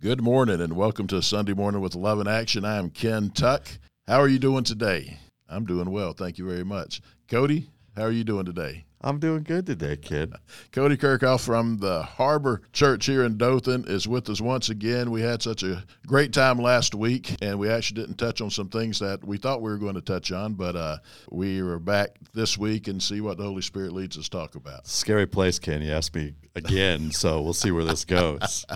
Good morning and welcome to Sunday Morning with Love and Action. I am Ken Tuck. How are you doing today? I'm doing well. Thank you very much. Cody, how are you doing today? I'm doing good today, kid. Cody Kirkhoff from the Harbor Church here in Dothan is with us once again. We had such a great time last week, and we actually didn't touch on some things that we thought we were going to touch on, but we are back this week and see what the Holy Spirit leads us to talk about. Scary place, Ken. You asked me again, so we'll see where this goes.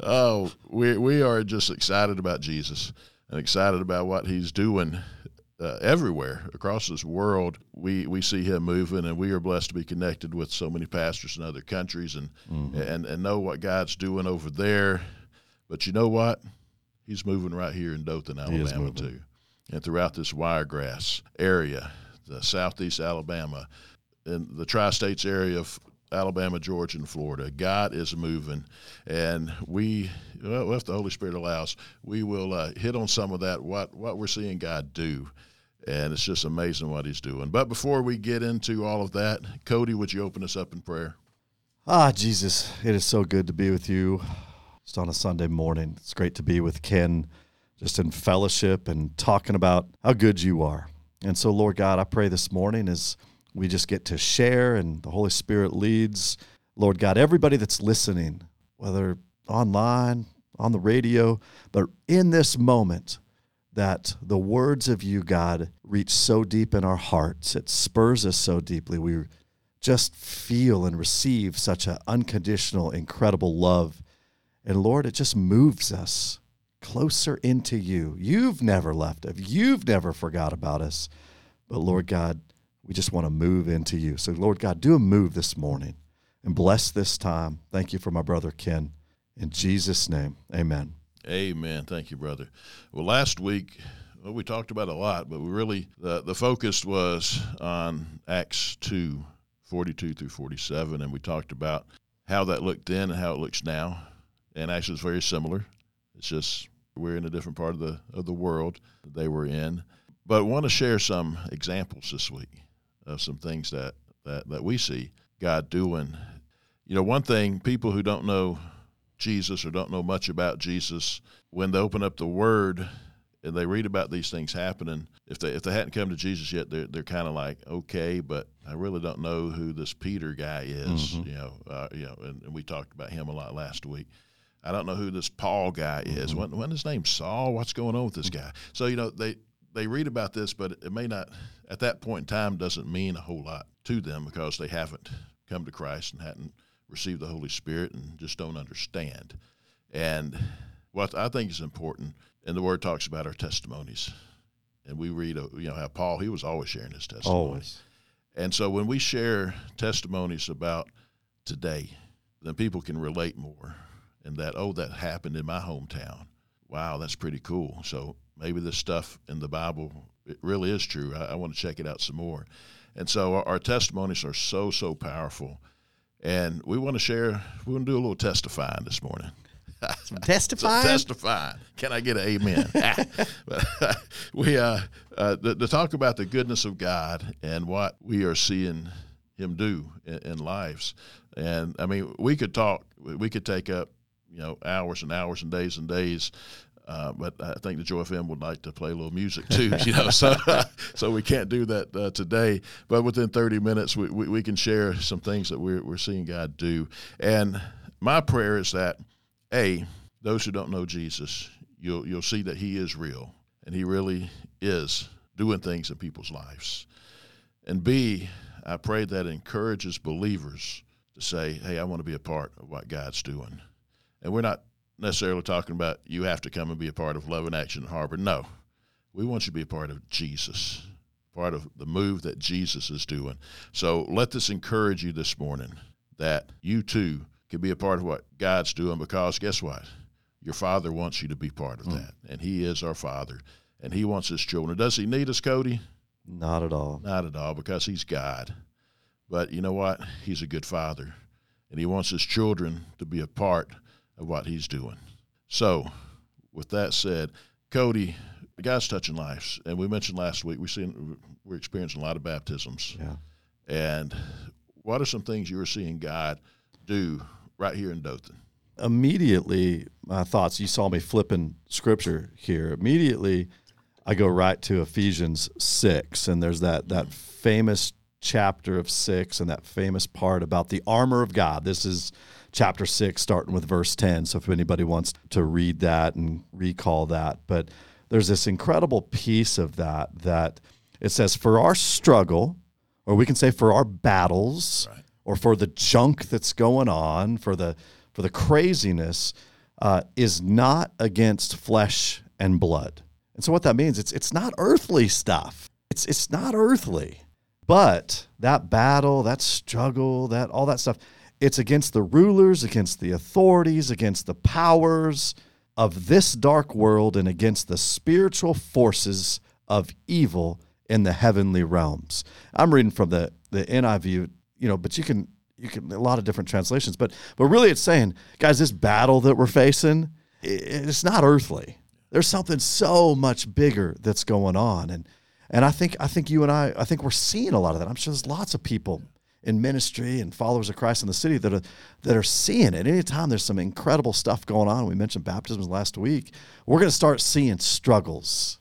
Oh, we are just excited about Jesus and excited about what he's doing everywhere across this world. We see him moving, and we are blessed to be connected with so many pastors in other countries and and know what God's doing over there. But you know what? He's moving right here in Dothan, Alabama, too, and throughout this Wiregrass area, the southeast Alabama, and the tri-states area of Alabama, Georgia, and Florida. God is moving, and well, if the Holy Spirit allows, we will hit on some of that, what we're seeing God do, and it's just amazing what he's doing. But before we get into all of that, Cody, would you open us up in prayer? Jesus, it is so good to be with you just on a Sunday morning. It's great to be with Ken, just in fellowship and talking about how good you are. And so, Lord God, I pray this morning as we just get to share and the Holy Spirit leads. Lord God, everybody that's listening, whether online, on the radio, but in this moment, that the words of you, God, reach so deep in our hearts. It spurs us so deeply. We just feel and receive such an unconditional, incredible love. And Lord, it just moves us closer into you. You've never left us. You've never forgot about us. But Lord God, we just want to move into you. So, Lord God, do a move this morning and bless this time. Thank you for my brother, Ken. In Jesus' name, amen. Amen. Thank you, brother. Well, last week, we talked about a lot, but we really, the focus was on Acts 2, 42 through 47, and we talked about how that looked then and how it looks now. And actually, it's very similar. It's just we're in a different part of the world that they were in. But I want to share some examples this week of some things that we see God doing. You know, one thing, people who don't know Jesus or don't know much about Jesus, when they open up the Word and they read about these things happening, if they hadn't come to Jesus yet, they're kind of like, okay, but I really don't know who this Peter guy is. Mm-hmm. And we talked about him a lot last week. I don't know who this Paul guy is. Mm-hmm. Wasn't his name Saul? What's going on with this guy? So, you know, they read about this, but it may not, at that point in time, doesn't mean a whole lot to them because they haven't come to Christ and hadn't received the Holy Spirit and just don't understand. And what I think is important, and the Word talks about our testimonies. And we read, how Paul, he was always sharing his testimony. Always. And so when we share testimonies about today, then people can relate more and that, that happened in my hometown. Wow, that's pretty cool. So maybe this stuff in the Bible, it really is true. I want to check it out some more. And so our testimonies are so, so powerful. And we want to share, we're going to do a little testifying this morning. Some testifying? Some testifying. Can I get an amen? To talk about the goodness of God and what we are seeing him do in lives. And, I mean, we could take up, hours and hours and days and days. But I think the Joy FM would like to play a little music too, so we can't do that today. But within 30 minutes, we can share some things that we're seeing God do. And my prayer is that, those who don't know Jesus, you'll see that he is real and he really is doing things in people's lives. And B, I pray that encourages believers to say, I want to be a part of what God's doing. And we're not necessarily talking about you have to come and be a part of Love and Action in Harbor. No, we want you to be a part of Jesus, part of the move that Jesus is doing. So let this encourage you this morning that you too can be a part of what God's doing, because guess what? Your Father wants you to be part of that, and he is our Father, and he wants his children. Does he need us, Cody? Not at all. Not at all, because he's God. But you know what? He's a good Father, and he wants his children to be a part of what he's doing. So, with that said, Cody, God's touching lives, and we mentioned last week we're experiencing a lot of baptisms. Yeah. And what are some things you are seeing God do right here in Dothan? immediately my thoughts, you saw me flipping scripture here. Immediately I go right to Ephesians 6, and there's that famous chapter of 6 and that famous part about the armor of God. This is chapter 6, starting with verse 10. So if anybody wants to read that and recall that, but there's this incredible piece of that it says, for our struggle, or we can say for our battles, right, or for the junk that's going on, for the craziness, is not against flesh and blood. And so what that means, it's not earthly stuff. It's not earthly, but that battle, that struggle, that all that stuff, it's against the rulers, against the authorities, against the powers of this dark world, and against the spiritual forces of evil in the heavenly realms. I'm reading from the NIV, but you can a lot of different translations, but really it's saying, guys, this battle that we're facing, it's not earthly. There's something so much bigger that's going on, and I think you and I think we're seeing a lot of that. I'm sure there's lots of people in ministry and followers of Christ in the city that are seeing it. Anytime there's some incredible stuff going on, we mentioned baptisms last week, we're going to start seeing struggles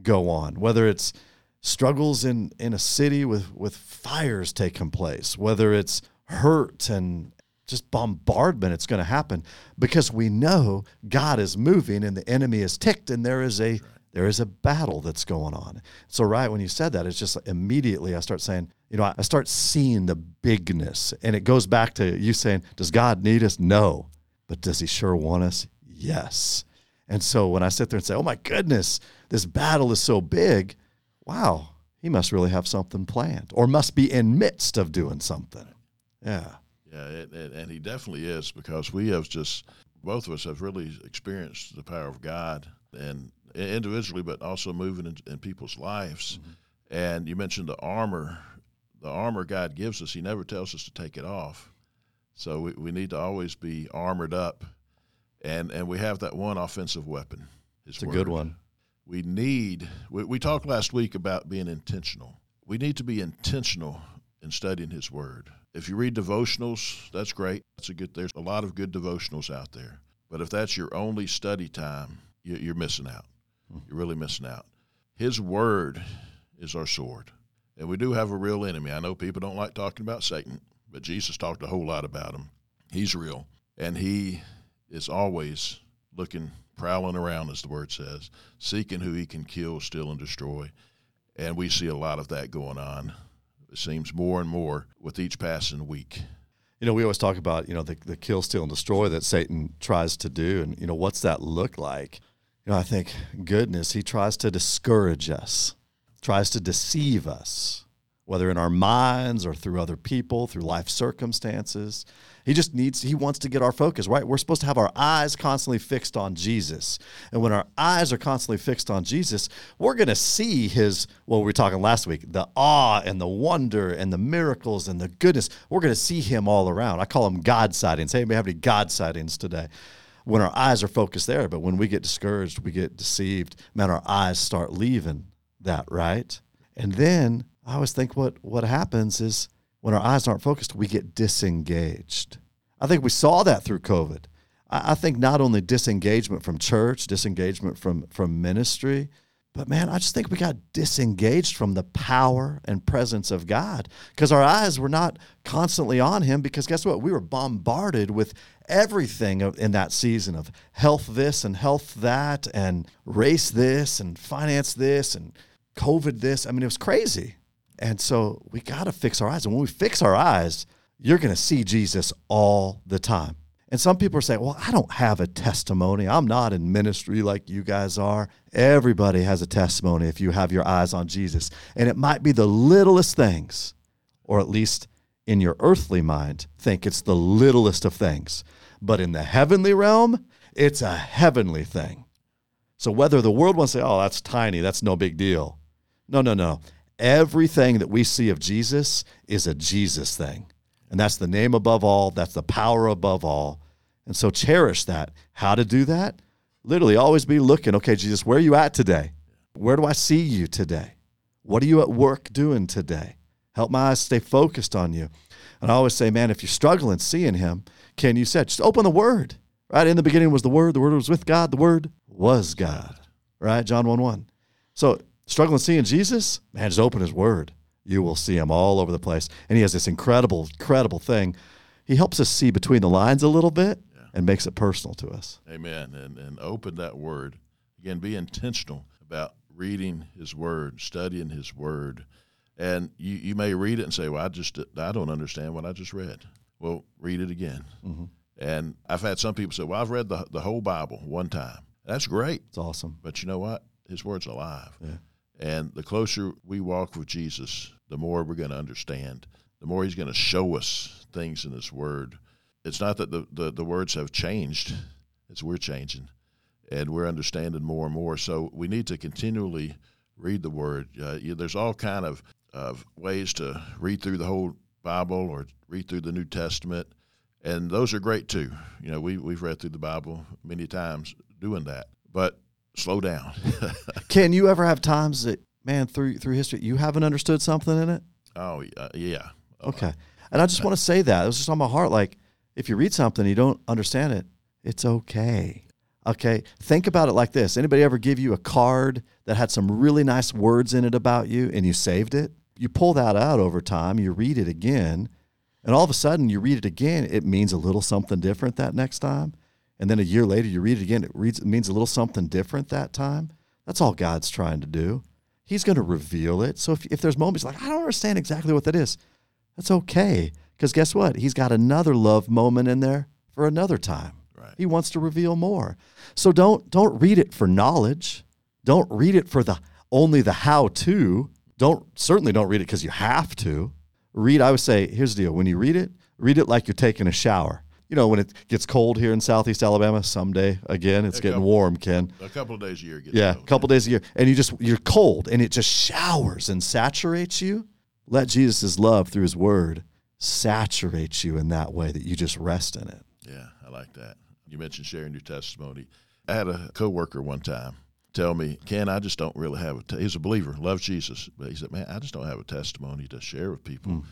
go on, whether it's struggles in a city with fires taking place, whether it's hurt and just bombardment, it's going to happen because we know God is moving and the enemy is ticked, and there is a battle that's going on. So right when you said that, it's just immediately I start saying, I start seeing the bigness, and it goes back to you saying, does God need us? No. But does he sure want us? Yes. And so when I sit there and say, oh my goodness, this battle is so big, wow, he must really have something planned or must be in midst of doing something. Yeah. Yeah, and he definitely is, because we have both of us have really experienced the power of God, and individually, but also moving in people's lives. Mm-hmm. And you mentioned the armor God gives us. He never tells us to take it off. So we need to always be armored up. And we have that one offensive weapon. It's a good one. We talked last week about being intentional. We need to be intentional in studying his word. If you read devotionals, that's great. There's a lot of good devotionals out there. But if that's your only study time, you're missing out. You're really missing out. His word is our sword. And we do have a real enemy. I know people don't like talking about Satan, but Jesus talked a whole lot about him. He's real. And he is always looking, prowling around, as the word says, seeking who he can kill, steal, and destroy. And we see a lot of that going on. It seems more and more with each passing week. We always talk about, the kill, steal, and destroy that Satan tries to do. And, what's that look like? I think, goodness, he tries to discourage us, tries to deceive us, whether in our minds or through other people, through life circumstances. He wants to get our focus, right? We're supposed to have our eyes constantly fixed on Jesus. And when our eyes are constantly fixed on Jesus, we're going to see we were talking last week, the awe and the wonder and the miracles and the goodness. We're going to see him all around. I call them God sightings. Hey, anybody have any God sightings today? When our eyes are focused there, but when we get discouraged, we get deceived, man, our eyes start leaving that, right? And then I always think what happens is when our eyes aren't focused, we get disengaged. I think we saw that through COVID. I think not only disengagement from church, disengagement from ministry, but man, I just think we got disengaged from the power and presence of God because our eyes were not constantly on him, because guess what? We were bombarded with everything in that season of health this and health that and race this and finance this and COVID this. I mean, it was crazy. And so we got to fix our eyes. And when we fix our eyes, you're going to see Jesus all the time. And some people are saying, well, I don't have a testimony. I'm not in ministry like you guys are. Everybody has a testimony if you have your eyes on Jesus. And it might be the littlest things, or at least in your earthly mind, think it's the littlest of things. But in the heavenly realm, it's a heavenly thing. So whether the world wants to say, oh, that's tiny, that's no big deal. No. Everything that we see of Jesus is a Jesus thing. And that's the name above all. That's the power above all. And so cherish that. How to do that? Literally always be looking, okay, Jesus, where are you at today? Where do I see you today? What are you at work doing today? Help my eyes stay focused on you. And I always say, man, if you're struggling seeing him, can you just open the word? right? In the beginning was the Word was with God, the Word was God, right? John 1:1. So struggling seeing Jesus, man, just open his Word. You will see him all over the place. And he has this incredible, incredible thing. He helps us see between the lines a little bit and makes it personal to us. Amen. And open that Word. Again, be intentional about reading his Word, studying his Word. And you may read it and say, well, I don't understand what I just read. Well, read it again. Mm-hmm. And I've had some people say, well, I've read the whole Bible one time. That's great. It's awesome. But you know what? His Word's alive. Yeah. And the closer we walk with Jesus, the more we're going to understand, the more he's going to show us things in his Word. It's not that the words have changed. It's we're changing, and we're understanding more and more. So we need to continually read the Word. There's all kind of ways to read through the whole Bible or read through the New Testament, and those are great too. You know, we've read through the Bible many times doing that, but slow down. Can you ever have times that, man, through history, you haven't understood something in it? Oh, yeah. Okay. And I just want to say that. It was just on my heart, like, if you read something and you don't understand it, it's okay. Okay, think about it like this. Anybody ever give you a card that had some really nice words in it about you and you saved it? You pull that out over time, you read it again, and all of a sudden you read it again, it means a little something different that next time. And then a year later you read it again, it means a little something different that time. That's all God's trying to do. He's going to reveal it. So if there's moments like, I don't understand exactly what that is, that's okay. Because guess what? He's got another love moment in there for another time. Right. He wants to reveal more. So don't read it for knowledge. Don't read it for only the how-to. Certainly don't read it because you have to. Read, I would say, here's the deal. When you read it like you're taking a shower. You know, when it gets cold here in Southeast Alabama, someday, again, it's getting warm, Ken. A couple of days a year. A couple of days a year. And you're cold, and it just showers and saturates you. Let Jesus' love through his Word saturate you in that way that you just rest in it. Yeah, I like that. You mentioned sharing your testimony. I had a coworker one time tell me, Ken, I just don't really have he's a believer, loves Jesus, but he said, man, I just don't have a testimony to share with people.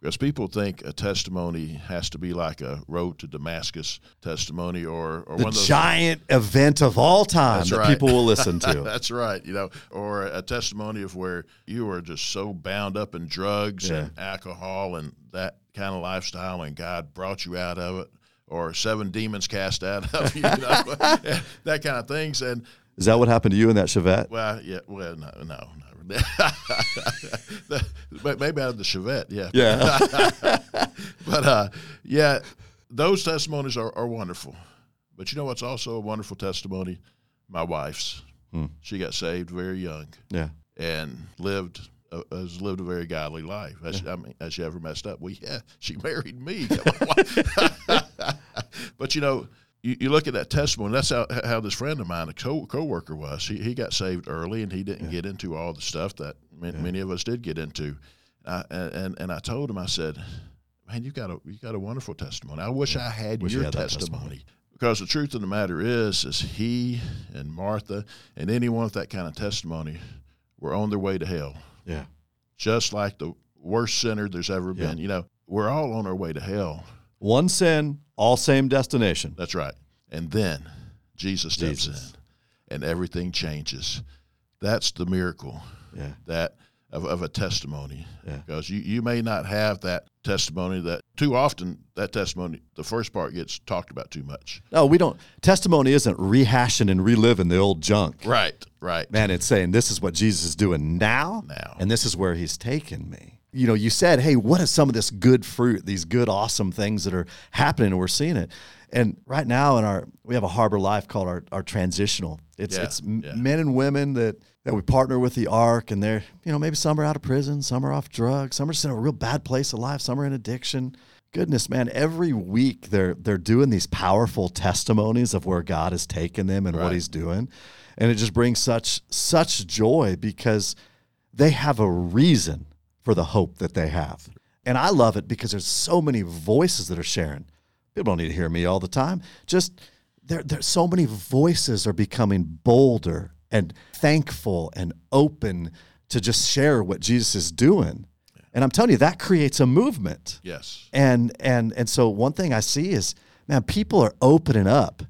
Because people think a testimony has to be like a road to Damascus testimony or one of those giant event of all time people will listen to. That's right. You know, or a testimony of where you are just so bound up in drugs and alcohol and that kind of lifestyle, and God brought you out of it, or 7 demons cast out of you, that kind of things. And is that what happened to you in that Chevette? Well, yeah. Well, no. Maybe out of the Chevette, yeah. But those testimonies are wonderful. But you know what's also a wonderful testimony? My wife's. She got saved very young, and has lived a very godly life. Has she ever messed up? Well, yeah, she married me. But you know, you look at that testimony. That's how this friend of mine, a co-worker was. He got saved early, and he didn't get into all the stuff that many of us did get into. And I told him, I said, man, you've got a wonderful testimony. I wish I had your testimony. Because the truth of the matter is he and Martha and anyone with that kind of testimony were on their way to hell. Yeah. Just like the worst sinner there's ever been. You know, we're all on our way to hell. One sin, all same destination. That's right. And then Jesus steps in, and everything changes. That's the miracle that of a testimony. Yeah. Because you may not have that testimony that too often that testimony, the first part gets talked about too much. No, we don't. Testimony isn't rehashing and reliving the old junk. Right. Man, it's saying this is what Jesus is doing now. And this is where he's taken me. You know, you said, hey, what is some of this good fruit, these good, awesome things that are happening, and we're seeing it. And right now we have a Harbor Life called our transitional. It's men and women that we partner with the Ark, and they're, you know, maybe some are out of prison, some are off drugs, some are just in a real bad place of life, some are in addiction. Goodness, man, every week they're doing these powerful testimonies of where God has taken them and what he's doing. And it just brings such joy because they have a reason for the hope that they have. And I love it because there's so many voices that are sharing. People don't need to hear me all the time. Just there's so many voices are becoming bolder and thankful and open to just share what Jesus is doing. And I'm telling you, that creates a movement. Yes. And so one thing I see is, man, people are opening up,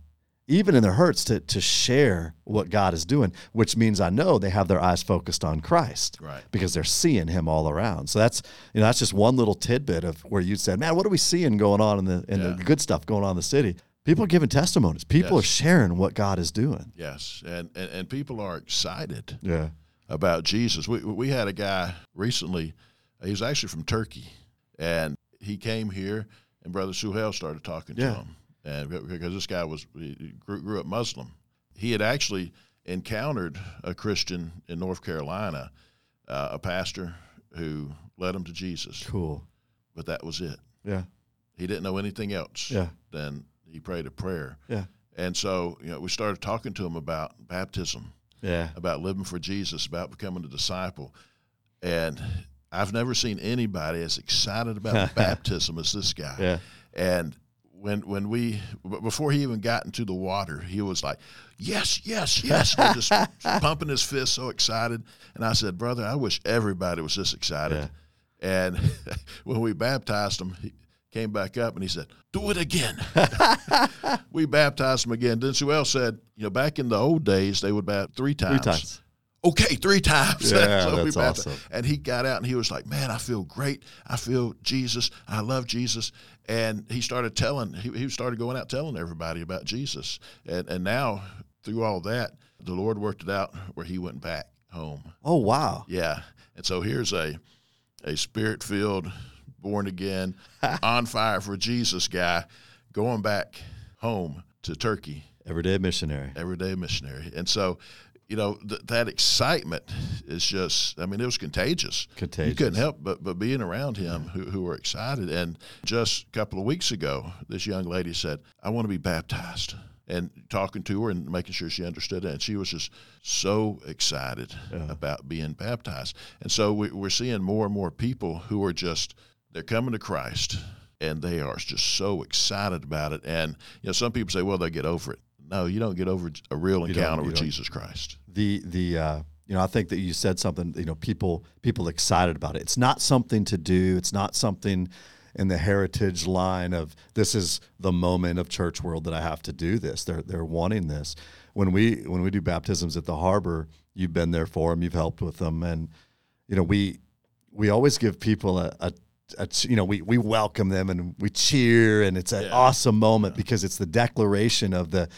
even in their hurts, to share what God is doing, which means I know they have their eyes focused on Christ, right? Because they're seeing him all around. So that's, you know, that's just one little tidbit of where you said, man, what are we seeing going on in the good stuff going on in the city? People are giving testimonies. People are sharing what God is doing. Yes, and people are excited about Jesus. We had a guy recently. He was actually from Turkey, and he came here, and Brother Suhail started talking to him. And because this guy grew up Muslim. He had actually encountered a Christian in North Carolina, a pastor who led him to Jesus. Cool. But that was it. Yeah. He didn't know anything else. Yeah. Then he prayed a prayer. Yeah. And so, you know, we started talking to him about baptism. Yeah. About living for Jesus, about becoming a disciple. And I've never seen anybody as excited about baptism as this guy. Yeah. And before he even got into the water, he was like, yes, yes, yes, and just pumping his fist, so excited. And I said, brother, I wish everybody was this excited. Yeah. And when we baptized him, he came back up and he said, do it again. We baptized him again. Then Suhail said, you know, back in the old days, they would baptize three times. Okay, three times. Yeah, so that's awesome. And he got out and he was like, man, I feel great. I feel Jesus. I love Jesus. And he started going out telling everybody about Jesus. And now through all that, the Lord worked it out where he went back home. Oh, wow. Yeah. And so here's a spirit-filled, born again, on fire for Jesus guy going back home to Turkey. Everyday missionary. And so, you know, that excitement is just, I mean, it was contagious. You couldn't help but being around him who were excited. And just a couple of weeks ago, this young lady said, I want to be baptized. And talking to her and making sure she understood it, and she was just so excited about being baptized. And so we're seeing more and more people who are just, they're coming to Christ, and they are just so excited about it. And, you know, some people say, well, they get over it. No, you don't get over a real encounter with Jesus Christ. The I think that you said something, you know, people excited about it. It's not something to do. It's not something in the heritage line of this is the moment of church world that I have to do this. They're wanting this. When we do baptisms at the Harbor, you've been there for them, you've helped with them, and you know, we always give people we welcome them and we cheer, and it's an awesome moment because it's the declaration of the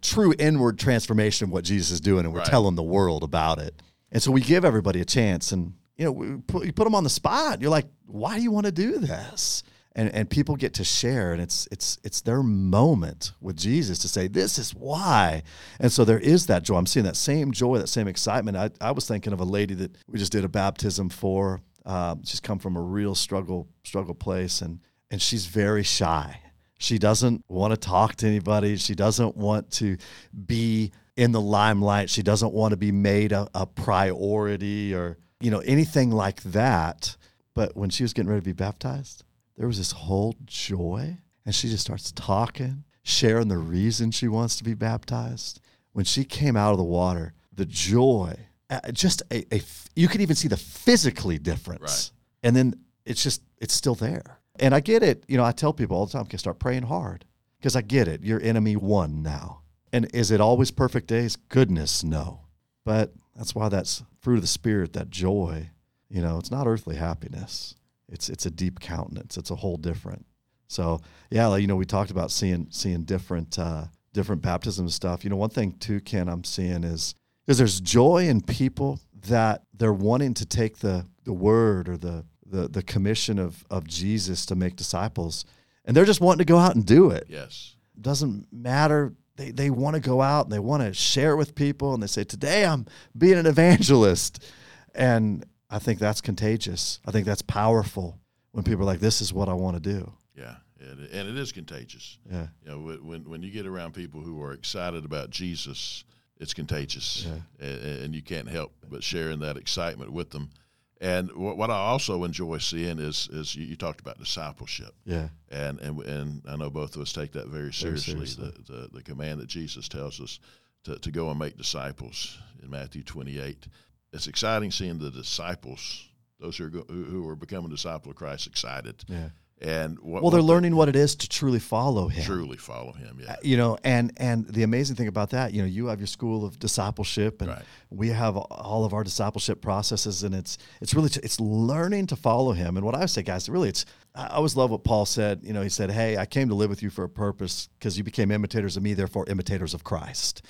true inward transformation of what Jesus is doing, and we're telling the world about it. And so we give everybody a chance, and you know, you put them on the spot. You're like, why do you want to do this? And people get to share, and it's their moment with Jesus to say, this is why. And so there is that joy. I'm seeing that same joy, that same excitement. I was thinking of a lady that we just did a baptism for. She's come from a real struggle place, and she's very shy. She doesn't want to talk to anybody. She doesn't want to be in the limelight. She doesn't want to be made a priority or, you know, anything like that. But when she was getting ready to be baptized, there was this whole joy, and she just starts talking, sharing the reason she wants to be baptized. When she came out of the water, the joy, just you can even see the physically difference. Right. And then it's still there. And I get it. You know, I tell people all the time, okay, start praying hard, because I get it. Your enemy won now. And is it always perfect days? Goodness, no. But that's why that's fruit of the Spirit, that joy. You know, it's not earthly happiness. It's a deep countenance. It's a whole different. So, yeah, like, you know, we talked about seeing different baptism stuff. You know, one thing, too, Ken, I'm seeing is, because there's joy in people that they're wanting to take the word or the commission of Jesus to make disciples, and they're just wanting to go out and do it. Yes. It doesn't matter. They want to go out and they want to share with people, and they say, today I'm being an evangelist. And I think that's contagious. I think that's powerful when people are like, this is what I want to do. Yeah. And it is contagious. Yeah. You know, when you get around people who are excited about Jesus, it's contagious, and you can't help but sharing that excitement with them. And what I also enjoy seeing is you talked about discipleship, and I know both of us take that very seriously. The command that Jesus tells us to go and make disciples in Matthew 28. It's exciting seeing the disciples, those who are becoming a disciple of Christ, excited. Yeah. And they're learning what it is to truly follow him. Truly follow him, yeah. You know, and the amazing thing about that, you know, you have your school of discipleship, and right. we have all of our discipleship processes, and it's really learning to follow him. And what I say, guys, really, I always love what Paul said. You know, he said, "Hey, I came to live with you for a purpose, because you became imitators of me, therefore imitators of Christ."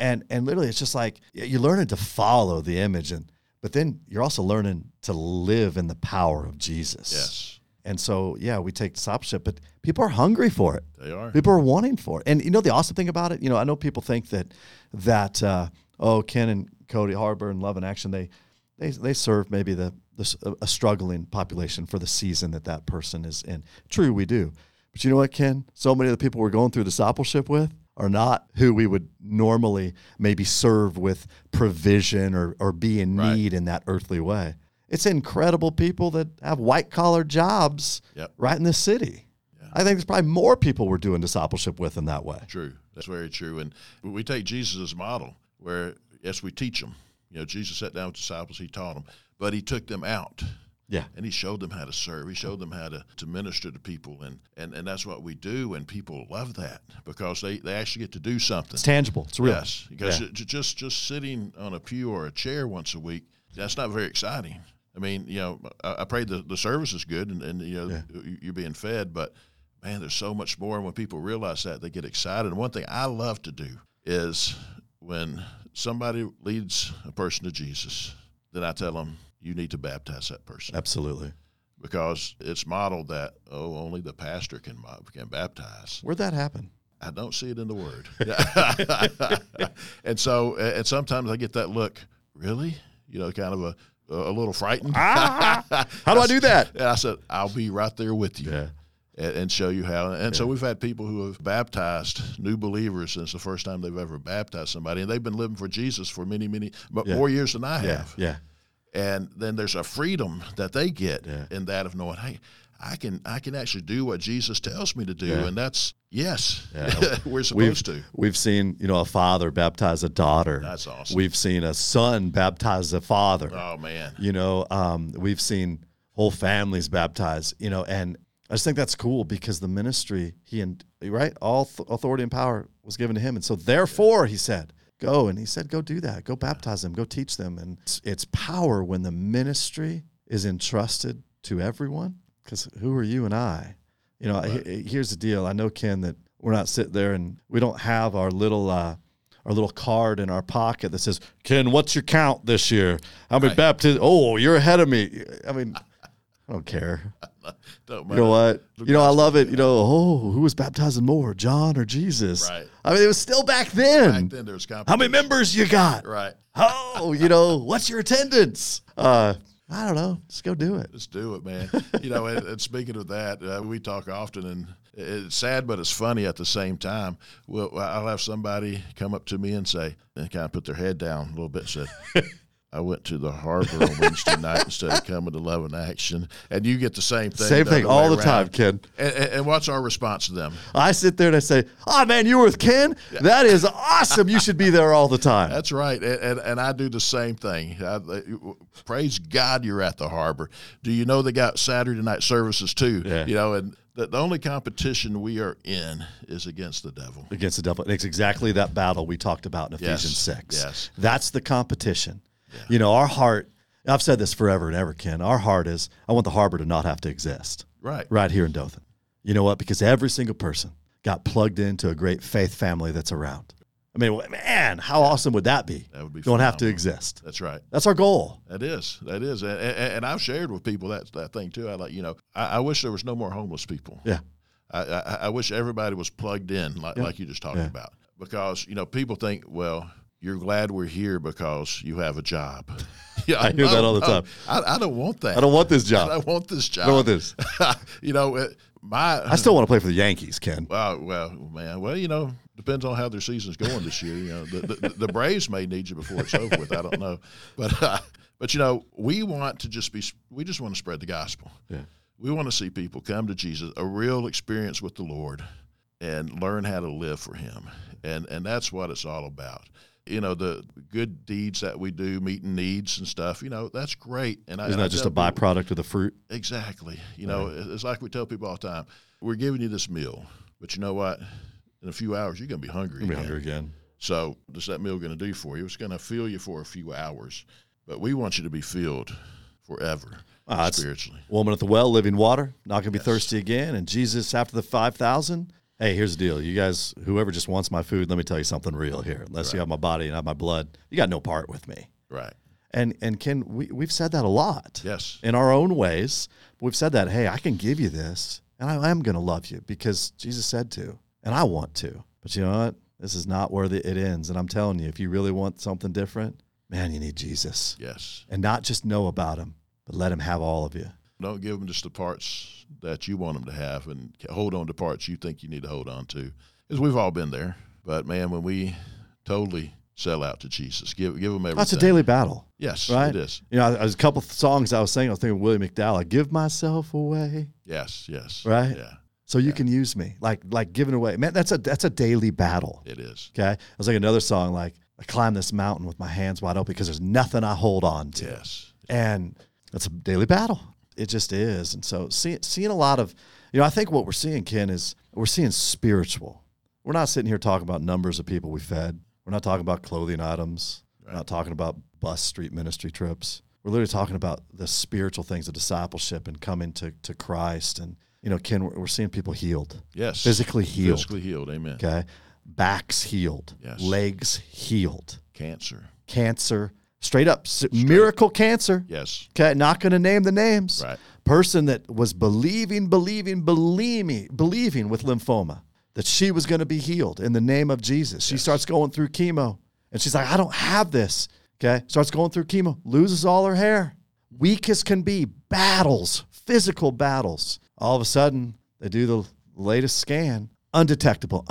Yeah. And literally, it's just like you're learning to follow the image, but then you're also learning to live in the power of Jesus. Yes. And so, yeah, we take discipleship, but people are hungry for it. They are. People are wanting for it. And, you know, the awesome thing about it, you know, I know people think that Ken and Cody Harbor and Love and Action, they serve maybe a struggling population for the season that person is in. True, we do. But you know what, Ken? So many of the people we're going through discipleship with are not who we would normally maybe serve with provision or be in need right. in that earthly way. It's incredible people that have white-collar jobs yep. right in this city. Yeah. I think there's probably more people we're doing discipleship with in that way. True. That's very true. And we take Jesus' model where, yes, we teach them. You know, Jesus sat down with disciples. He taught them. But he took them out. Yeah. And he showed them how to serve. He showed them how to minister to people. And that's what we do, and people love that because they actually get to do something. It's tangible. It's real. Yes. Because yeah. just sitting on a pew or a chair once a week, that's not very exciting. I mean, you know, I pray the service is good and you know, yeah. you're being fed, but, man, there's so much more. And when people realize that, they get excited. And one thing I love to do is when somebody leads a person to Jesus, then I tell them, you need to baptize that person. Absolutely. Because it's modeled that, only the pastor can baptize. Where'd that happen? I don't see it in the Word. And sometimes I get that look, really? You know, kind of a little frightened. How do I do that? And I said, I'll be right there with you yeah. and show you how. And yeah. so we've had people who have baptized new believers, and it's the first time they've ever baptized somebody. And they've been living for Jesus for many, many, but yeah. more years than I have. Yeah. And then there's a freedom that they get yeah. in that of knowing, hey, I can actually do what Jesus tells me to do, yeah. and that's, yes, yeah. we're supposed to. We've seen, you know, a father baptize a daughter. That's awesome. We've seen a son baptize a father. Oh, man. You know, we've seen whole families baptized, you know, and I just think that's cool because the ministry, all authority and power was given to him, and so therefore, he said, go, and he said, go do that. Go baptize them. Go teach them, and it's power when the ministry is entrusted to everyone. Because who are you and I? You know, right. Here's the deal. I know, Ken, that we're not sitting there and we don't have our little card in our pocket that says, Ken, what's your count this year? How many right. baptized? Oh, you're ahead of me. I mean, I don't care. Don't matter. You know what? You know, I love it. You know, who was baptizing more, John or Jesus? Right. I mean, it was still back then. Back then there was competition. How many members you got? Right. Oh, you know, what's your attendance? I don't know. Just go do it. Just do it, man. You know, and speaking of that, we talk often, and it's sad, but it's funny at the same time. Well, I'll have somebody come up to me and say, and kind of put their head down a little bit and say, I went to the Harbor on Wednesday night instead of coming to Love and Action. And you get the same thing. Same thing all the time, Ken. And what's our response to them? I sit there and I say, oh, man, you were with Ken? That is awesome. You should be there all the time. That's right. And I do the same thing. Praise God you're at the Harbor. Do you know they got Saturday night services too? Yeah. You know, and the only competition we are in is against the devil. Against the devil. And it's exactly that battle we talked about in Ephesians yes. 6. Yes. That's the competition. Yeah. You know, our heart, I've said this forever and ever, Ken, our heart is, I want the Harbor to not have to exist. Right. Right here in Dothan. You know what? Because every single person got plugged into a great faith family that's around. I mean, man, how yeah. awesome would that be? That would be you don't phenomenal. Have to exist. That's right. That's our goal. That is. And I've shared with people that thing too. I like, you know, I wish there was no more homeless people. Yeah. I wish everybody was plugged in like you just talked yeah. about. Because, you know, people think, well, you're glad we're here because you have a job. Yeah, I hear that all the time. I don't want that. I don't want this job. I don't want this job. I don't want this. You know, I still want to play for the Yankees, Ken. Well, you know, depends on how their season's going this year. You know, the Braves may need you before it's over with. I don't know, but you know, we just want to spread the gospel. Yeah. We want to see people come to Jesus, a real experience with the Lord, and learn how to live for Him, and that's what it's all about. you know, the good deeds that we do, meeting needs and stuff, you know, that's great. And isn't that just a byproduct of the fruit? Exactly. You know, it's like we tell people all the time, we're giving you this meal, but you know what? In a few hours, you're going to be hungry again. So what's that meal going to do for you? It's going to fill you for a few hours, but we want you to be filled forever spiritually. Woman at the well, living water, not going to be thirsty again. And Jesus, after the 5,000, hey, here's the deal. You guys, whoever just wants my food, let me tell you something real here. Unless you have my body and have my blood, you got no part with me. Right. And Ken, we've said that a lot. Yes. In our own ways, we've said that, hey, I can give you this, and I am going to love you because Jesus said to, and I want to. But you know what? This is not where it ends. And I'm telling you, if you really want something different, man, you need Jesus. Yes. And not just know about him, but let him have all of you. Don't give them just the parts that you want them to have and hold on to parts you think you need to hold on to. Because we've all been there. But, man, when we totally sell out to Jesus, give them everything. That's a daily battle. Yes, right? It is. You know, there's a couple of songs I was singing. I was thinking of William McDowell. I give myself away. Yes, yes. Right? Yeah. So you can use me, like giving away. Man, that's a daily battle. It is. Okay? I was like another song, like, I climb this mountain with my hands wide open because there's nothing I hold on to. Yes. And that's a daily battle. It just is. And so seeing a lot of, you know, I think what we're seeing, Ken, is we're seeing spiritual. We're not sitting here talking about numbers of people we fed. We're not talking about clothing items. Right. We're not talking about bus street ministry trips. We're literally talking about the spiritual things of discipleship and coming to Christ. And, you know, Ken, we're seeing people healed. Yes. Physically healed. Physically healed. Amen. Okay. Backs healed. Yes. Legs healed. Cancer. Straight up, miracle cancer. Yes. Okay, not going to name the names. Right. Person that was believing with lymphoma, that she was going to be healed in the name of Jesus. She starts going through chemo, and she's like, I don't have this. Okay, starts going through chemo, loses all her hair. Weak as can be, battles, physical battles. All of a sudden, they do the latest scan. Undetectable.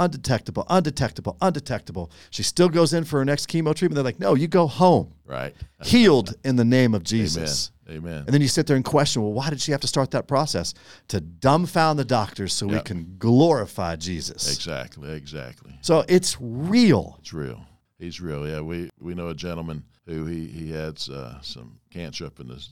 She still goes in for her next chemo treatment. They're like, no, you go home. Right. Healed in the name of Jesus. Amen. And then you sit there and question, well, why did she have to start that process? To dumbfound the doctors so we can glorify Jesus. Exactly. So it's real. He's real, yeah. We know a gentleman who he had some cancer up in his,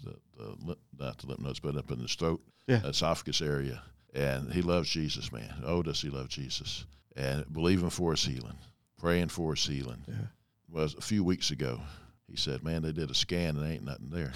not the lymph nodes, but up in his throat, esophagus area. And he loves Jesus, man. Oh, does he love Jesus? And believing for his healing, praying for his healing. Yeah. Was a few weeks ago. He said, "Man, they did a scan and ain't nothing there."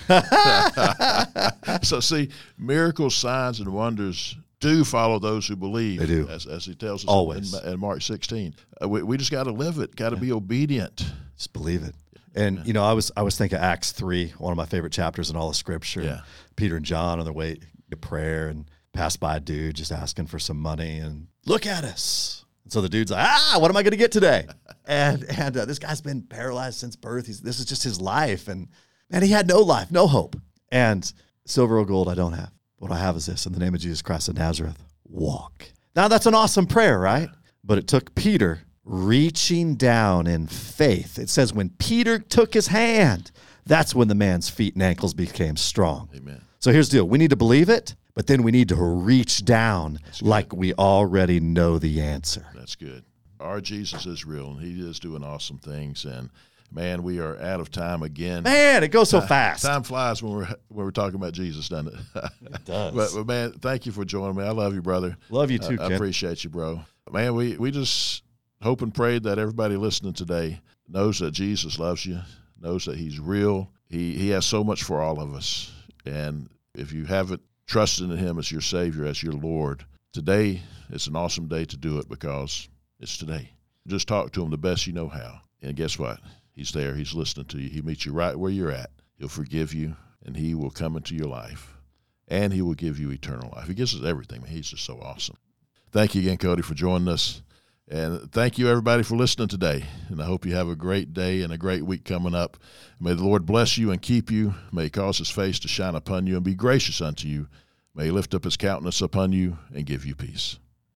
So see, miracles, signs, and wonders do follow those who believe. They do, as he tells us always in Mark 16. We just got to live it. Got to be obedient. Just believe it. And, you know, I was thinking of Acts 3, one of my favorite chapters in all of Scripture. Yeah. Peter and John on their way to prayer and. Passed by a dude just asking for some money and look at us. And so the dude's like, what am I going to get today? And this guy's been paralyzed since birth. This is just his life. And man, he had no life, no hope. And silver or gold I don't have. What I have is this, in the name of Jesus Christ of Nazareth, walk. Now that's an awesome prayer, right? But it took Peter reaching down in faith. It says when Peter took his hand, that's when the man's feet and ankles became strong. Amen. So here's the deal. We need to believe it. But then we need to reach down like we already know the answer. That's good. Our Jesus is real, and he is doing awesome things. And, man, we are out of time again. Man, it goes so fast. Time flies when we're talking about Jesus, doesn't it? It does. But, man, thank you for joining me. I love you, brother. Love you too, Ken. I appreciate you, bro. Man, we just hope and pray that everybody listening today knows that Jesus loves you, knows that he's real. He has so much for all of us. And if you haven't, trusting in him as your Savior, as your Lord. Today, it's an awesome day to do it because it's today. Just talk to him the best you know how. And guess what? He's there. He's listening to you. He meets you right where you're at. He'll forgive you, and he will come into your life, and he will give you eternal life. He gives us everything. Man, he's just so awesome. Thank you again, Cody, for joining us. And thank you, everybody, for listening today. And I hope you have a great day and a great week coming up. May the Lord bless you and keep you. May he cause his face to shine upon you and be gracious unto you. May he lift up his countenance upon you and give you peace.